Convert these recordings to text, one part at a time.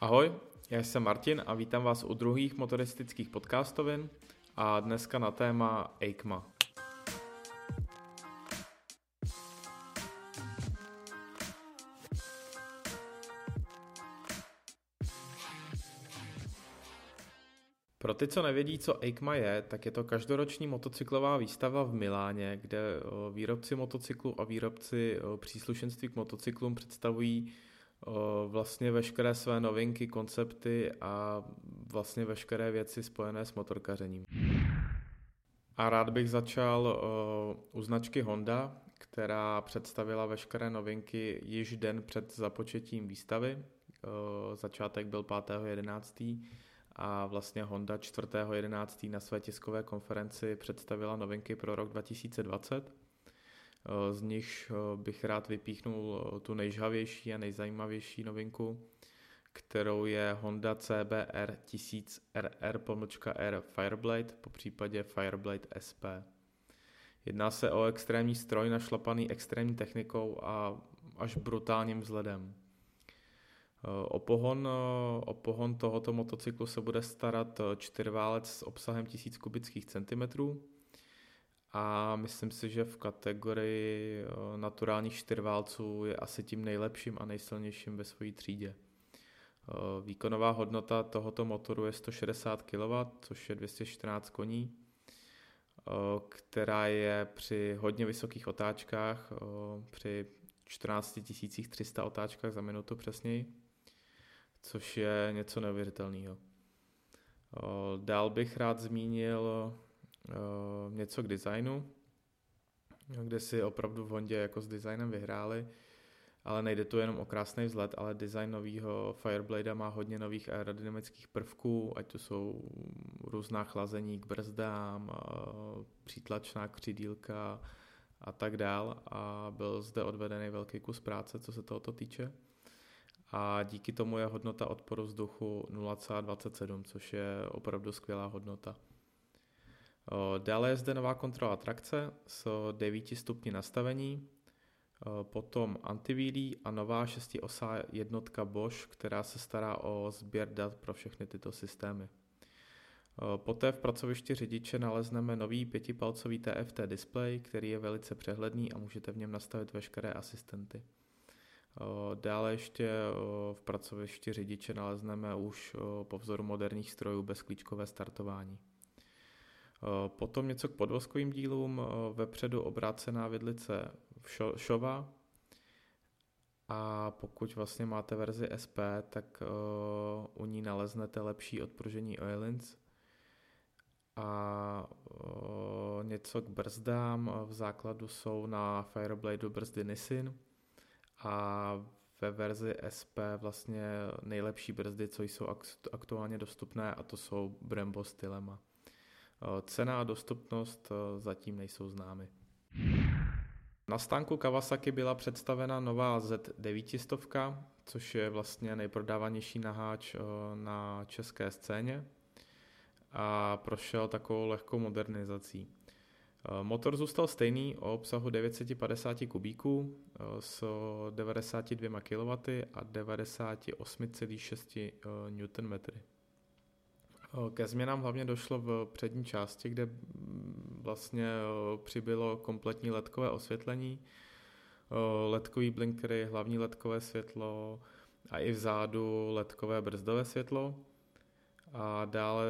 Ahoj, já jsem Martin a vítám vás u druhých motoristických podcastovin a dneska na téma EICMA. Pro ty, co nevědí, co EICMA je, tak je to každoroční motocyklová výstava v Miláně, kde výrobci motocyklů a výrobci příslušenství k motocyklům představují vlastně veškeré své novinky, koncepty a vlastně veškeré věci spojené s motorkařením. A rád bych začal u značky Honda, která představila veškeré novinky již den před započetím výstavy. Začátek byl 5.11. a vlastně Honda 4.11. na své tiskové konferenci představila novinky pro rok 2020. Z nich bych rád vypíchnul tu nejžhavější a nejzajímavější novinku, kterou je Honda CBR 1000 RR-R Fireblade, popřípadě Fireblade SP. Jedná se o extrémní stroj našlapaný extrémní technikou a až brutálním vzhledem. O pohon tohoto motocyklu se bude starat čtyřválec s obsahem 1000 kubických centimetrů a myslím si, že v kategorii naturálních čtyřválců je asi tím nejlepším a nejsilnějším ve své třídě. Výkonová hodnota tohoto motoru je 160 kW, což je 214 koní, která je při hodně vysokých otáčkách, při 14 300 otáčkách za minutu přesněji, což je něco neuvěřitelného. Dál bych rád zmínil něco k designu, kde si opravdu v Hondě jako s designem vyhráli, ale nejde tu jenom o krásný vzhled, ale design nového Fireblade má hodně nových aerodynamických prvků, ať to jsou různá chlazení k brzdám, přítlačná křídílka a tak dál, a byl zde odvedený velký kus práce, co se tohoto týče. A díky tomu je hodnota odporu vzduchu 0,27, což je opravdu skvělá hodnota. Dále je zde nová kontrola trakce s 9 stupni nastavení, potom antivílí a nová 6-osá jednotka Bosch, která se stará o sběr dat pro všechny tyto systémy. Poté v pracovišti řidiče nalezneme nový 5-palcový TFT displej, který je velice přehledný a můžete v něm nastavit veškeré asistenty. Dále ještě v pracovišti řidiče nalezneme už po vzoru moderních strojů bezklíčkové startování. Potom něco k podvozkovým dílům, vepředu obrácená vidlice Showa, a pokud vlastně máte verzi SP, tak u ní naleznete lepší odpružení Öhlins. A něco k brzdám, v základu jsou na Fireblade brzdy Nissin a ve verzi SP vlastně nejlepší brzdy, co jsou aktuálně dostupné, a to jsou Brembo Stylema. Cena a dostupnost zatím nejsou známy. Na stánku Kawasaki byla představena nová Z900, což je vlastně nejprodávanější naháč na české scéně a prošel takovou lehkou modernizací. Motor zůstal stejný o obsahu 950 kubíků s 92 kW a 98,6 Nm. Ke změnám hlavně došlo v přední části, kde vlastně přibylo kompletní ledkové osvětlení, ledkový blinkery, hlavní ledkové světlo a i vzadu ledkové brzdové světlo. A dále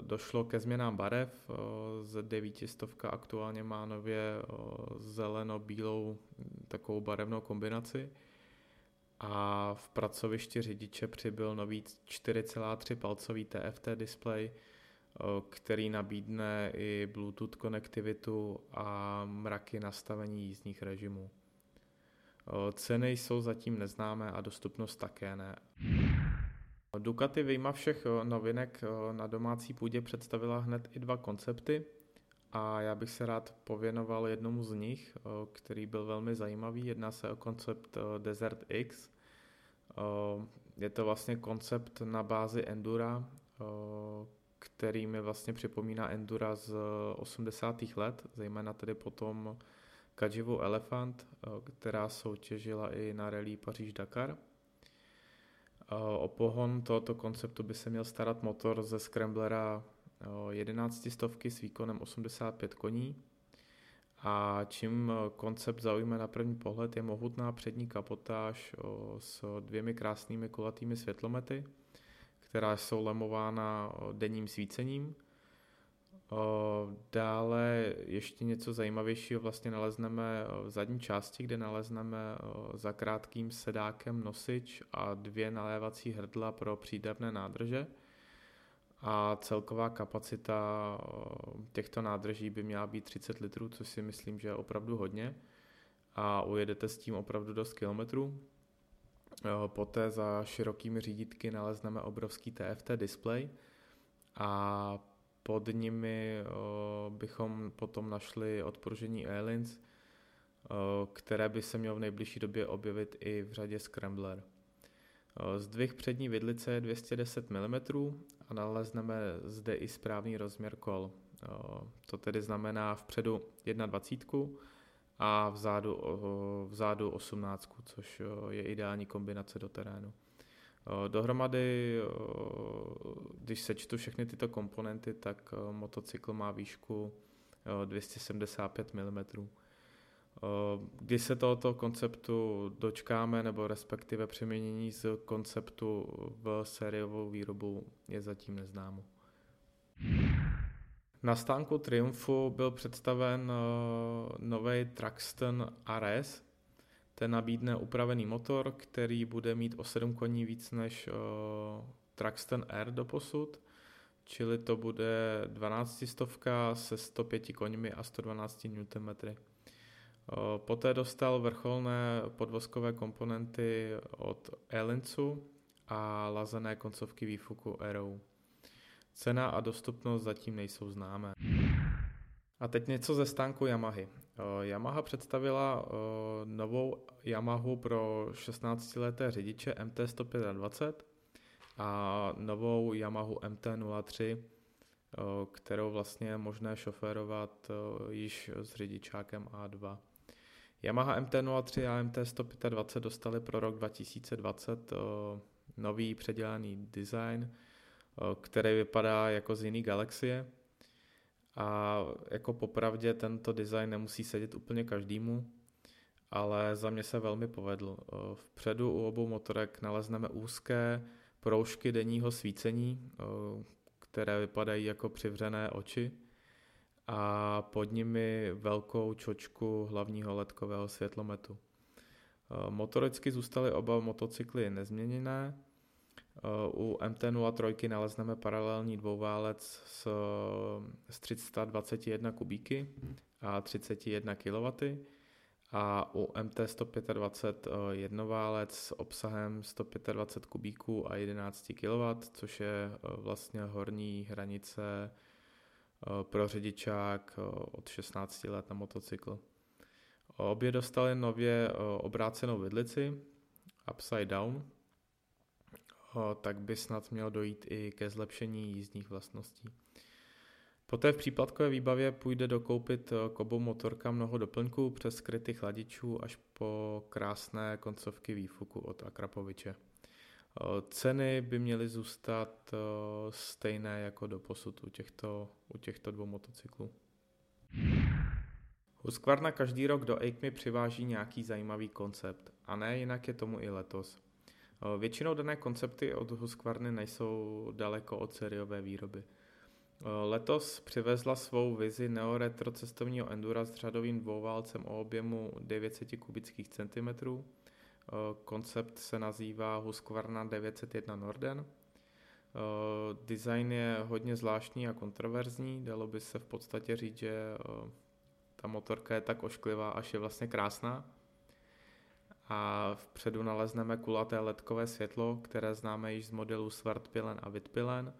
došlo ke změnám barev. Z900 aktuálně má nově zeleno-bílou takovou barevnou kombinaci. A v pracovišti řidiče přibyl nový 4,3 palcový TFT displej, který nabídne i Bluetooth konektivitu a mraky nastavení jízdních režimů. Ceny jsou zatím neznámé a dostupnost také ne. Ducati vyjma všech novinek na domácí půdě představila hned i dva koncepty a já bych se rád pověnoval jednomu z nich, který byl velmi zajímavý. Jedná se o koncept Desert X. Je to vlastně koncept na bázi Endura, který mi vlastně připomíná Endura z 80. let, zejména tedy potom Kadživu Elephant, která soutěžila i na rally Paříž-Dakar. O pohon tohoto konceptu by se měl starat motor ze Scramblera 1100 s výkonem 85 koní. A čím koncept zaujme na první pohled, je mohutná přední kapotáž s dvěmi krásnými kulatými světlomety, která jsou lemována denním svícením. Dále ještě něco zajímavějšího vlastně nalezneme v zadní části, kde nalezneme za krátkým sedákem nosič a dvě nalévací hrdla pro přídavné nádrže. A celková kapacita těchto nádrží by měla být 30 litrů, což si myslím, že je opravdu hodně. A ujedete s tím opravdu dost kilometrů. Poté za širokými řídítky nalezneme obrovský TFT displej a pod nimi bychom potom našli odpružení Öhlins, které by se mělo v nejbližší době objevit i v řadě Scrambler. Zdvih přední vidlice je 210 mm a nalezneme zde i správný rozměr kol. To tedy znamená vpředu 21 a vzadu 18, což je ideální kombinace do terénu. Dohromady, když sečtu všechny tyto komponenty, tak motocykl má výšku 275 mm. Když se tohoto konceptu dočkáme, nebo respektive přeměnění z konceptu v sériovou výrobu, je zatím neznámo. Na stánku Triumphu byl představen nový Thruxton RS. Ten nabídne upravený motor, který bude mít o 7 koní víc než Thruxton R doposud, čili to bude 1200 se 105 koňmi a 112 Nm. Poté dostal vrcholné podvozkové komponenty od Öhlinsu a lazené koncovky výfuku Aero. Cena a dostupnost zatím nejsou známé. A teď něco ze stánku Yamahy. Yamaha představila novou Yamahu pro 16-leté řidiče MT-125 a novou Yamahu MT-03, kterou vlastně je možné šoférovat již s řidičákem A2. Yamaha MT-03 a MT-125 dostali pro rok 2020 nový předělaný design, který vypadá jako z jiné galaxie. A jako popravdě tento design nemusí sedět úplně každému, ale za mě se velmi povedl. Vpředu u obou motorek nalezneme úzké proužky denního svícení, které vypadají jako přivřené oči, a pod nimi velkou čočku hlavního ledkového světlometu. Motoricky zůstaly oba motocykly nezměněné. U MT-03 nalezneme paralelní dvouválec s 321 kubíky a 31 kW a u MT-125 jednoválec s obsahem 125 kubíků a 11 kW, což je vlastně horní hranice pro řidičák od 16 let na motocykl. Obě dostaly nově obrácenou vidlici upside down, tak by snad mělo dojít i ke zlepšení jízdních vlastností. Poté v příplatkové výbavě půjde dokoupit k obou motorkám mnoho doplňků přes skryty chladičů až po krásné koncovky výfuku od Akrapoviče. Ceny by měly zůstat stejné jako doposud u těchto dvou motocyklů. Husqvarna každý rok do EICMY přiváží nějaký zajímavý koncept, a ne jinak je tomu i letos. Většinou dané koncepty od Husqvarny nejsou daleko od sériové výroby. Letos přivezla svou vizi neoretro cestovního Endura s řadovým dvouválcem o objemu 900 kubických centimetrů. Koncept se nazývá Husqvarna 901 Norden. Design je hodně zvláštní a kontroverzní, dalo by se v podstatě říct, že ta motorka je tak ošklivá, až je vlastně krásná. A vpředu nalezneme kulaté ledkové světlo, které známe již z modelu Svartpilen a Vitpilen.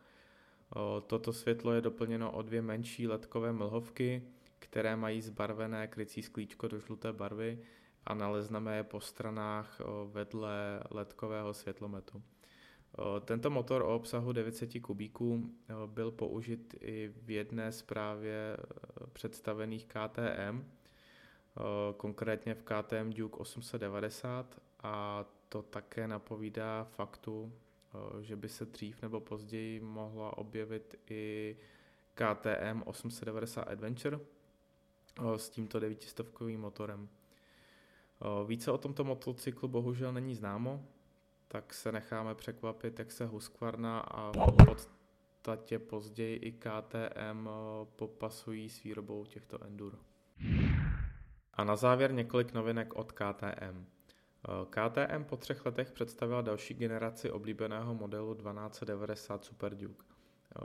Toto světlo je doplněno o dvě menší ledkové mlhovky, které mají zbarvené krycí sklíčko do žluté barvy a nalezneme je po stranách vedle ledkového světlometu. Tento motor o obsahu 900 kubíků byl použit i v jedné z právě představených KTM, konkrétně v KTM Duke 890, a to také napovídá faktu, že by se dřív nebo později mohla objevit i KTM 890 Adventure s tímto 900kovým motorem. Více o tomto motocyklu bohužel není známo, tak se necháme překvapit, jak se Husqvarna a v podstatě později i KTM popasují s výrobou těchto Endur. A na závěr několik novinek od KTM. KTM po 3 letech představila další generaci oblíbeného modelu 1290 Super Duke.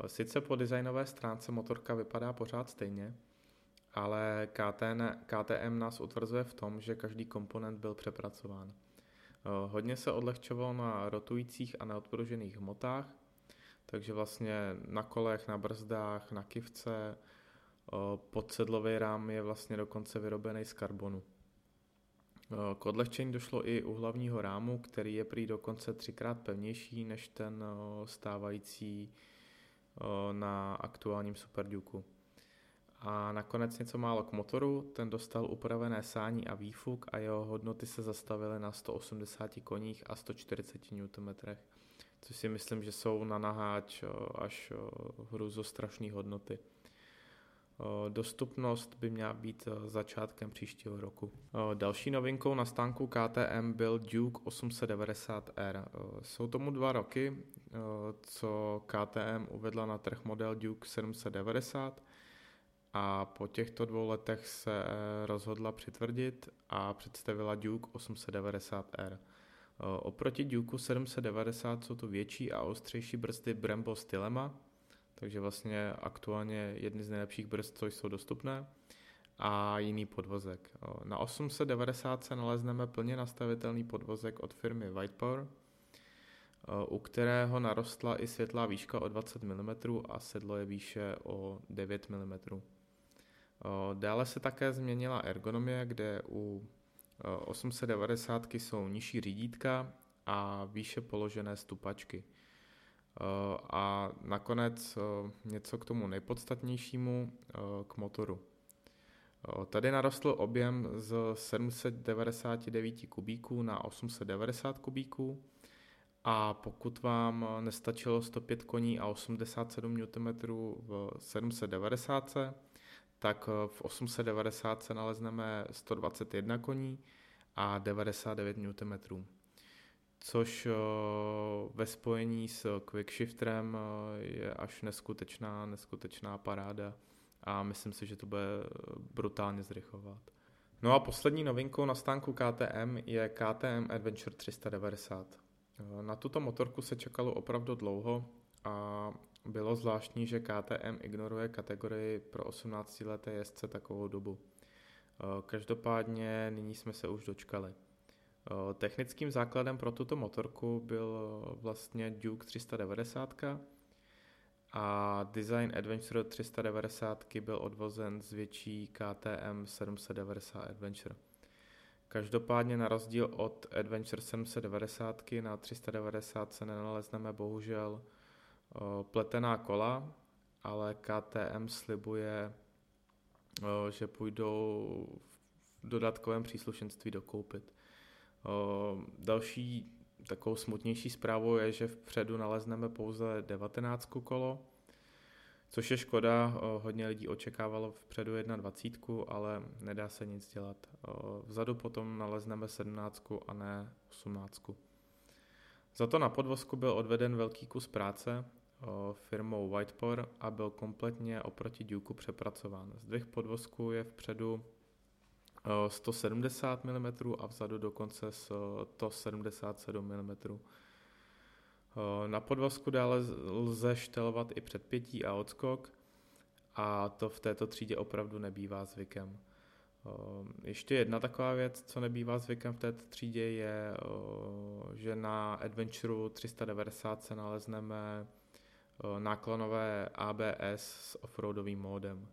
Sice po designové stránce motorka vypadá pořád stejně, ale KTM nás utvrzuje v tom, že každý komponent byl přepracován. Hodně se odlehčoval na rotujících a neodpružených hmotách, takže vlastně na kolech, na brzdách, na kivce, podsedlový rám je vlastně dokonce vyrobený z karbonu. K odlehčení došlo i u hlavního rámu, který je prý dokonce 3x pevnější než ten stávající na aktuálním Super Duku. A nakonec něco málo k motoru, ten dostal upravené sání a výfuk a jeho hodnoty se zastavily na 180 koních a 140 Nm, což si myslím, že jsou na naháč až hrůzostrašné hodnoty. Dostupnost by měla být začátkem příštího roku. Další novinkou na stánku KTM byl Duke 890R. Jsou tomu 2 roky, co KTM uvedla na trh model Duke 790 a po těchto 2 letech se rozhodla přitvrdit a představila Duke 890R. Oproti Duke 790 jsou to větší a ostřejší brzdy Brembo Stylema, takže vlastně aktuálně jedny z nejlepších brzd, co jsou dostupné, a jiný podvozek. Na 890 se nalezneme plně nastavitelný podvozek od firmy White Power, u kterého narostla i světlá výška o 20 mm a sedlo je výše o 9 mm. Dále se také změnila ergonomie, kde u 890 jsou nižší řídítka a výše položené stupačky. A nakonec něco k tomu nejpodstatnějšímu, k motoru. Tady narostl objem z 799 kubíků na 890 kubíků a pokud vám nestačilo 105 koní a 87 Nm v 790, tak v 890 nalezneme 121 koní a 99 Nm. Což ve spojení s QuickShifterem je až neskutečná paráda a myslím si, že to bude brutálně zrychlovat. No a poslední novinkou na stánku KTM je KTM Adventure 390. Na tuto motorku se čekalo opravdu dlouho a bylo zvláštní, že KTM ignoruje kategorii pro 18-leté jezdce takovou dobu. Každopádně nyní jsme se už dočkali. Technickým základem pro tuto motorku byl vlastně Duke 390 a design Adventure 390 byl odvozen z větší KTM 790 Adventure. Každopádně na rozdíl od Adventure 790 na 390 se nenalezneme bohužel pletená kola, ale KTM slibuje, že půjdou v dodatkovém příslušenství dokoupit. Další takovou smutnější zprávou je, že vpředu nalezneme pouze 19 kolo, což je škoda, hodně lidí očekávalo vpředu 21, ale nedá se nic dělat. Vzadu potom nalezneme 17 a ne 18. Za to na podvozku byl odveden velký kus práce firmou White Power a byl kompletně oproti Duke přepracován. Zdvih podvozku je vpředu 170 mm a vzadu dokonce 177 mm. Na podvazku dále lze štelovat i předpětí a odskok a to v této třídě opravdu nebývá zvykem. Ještě jedna taková věc, co nebývá zvykem v této třídě je, že na Adventure 390 se nalezneme náklonové ABS s offroadovým módem.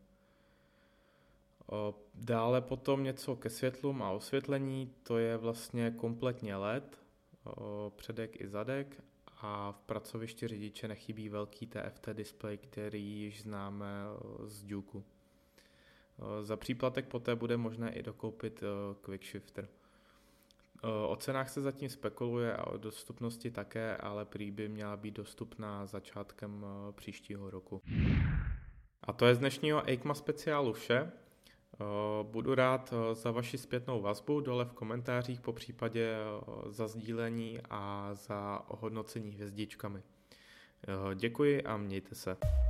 Dále potom něco ke světlům a osvětlení, to je vlastně kompletně LED, předek i zadek a v pracovišti řidiče nechybí velký TFT display, který již známe z Duke. Za příplatek poté bude možné i dokoupit QuickShifter. O cenách se zatím spekuluje a o dostupnosti také, ale prý by měla být dostupná začátkem příštího roku. A to je z dnešního EICMA speciálu vše. Budu rád za vaši zpětnou vazbu dole v komentářích, po případě za sdílení a za ohodnocení hvězdičkami. Děkuji a mějte se.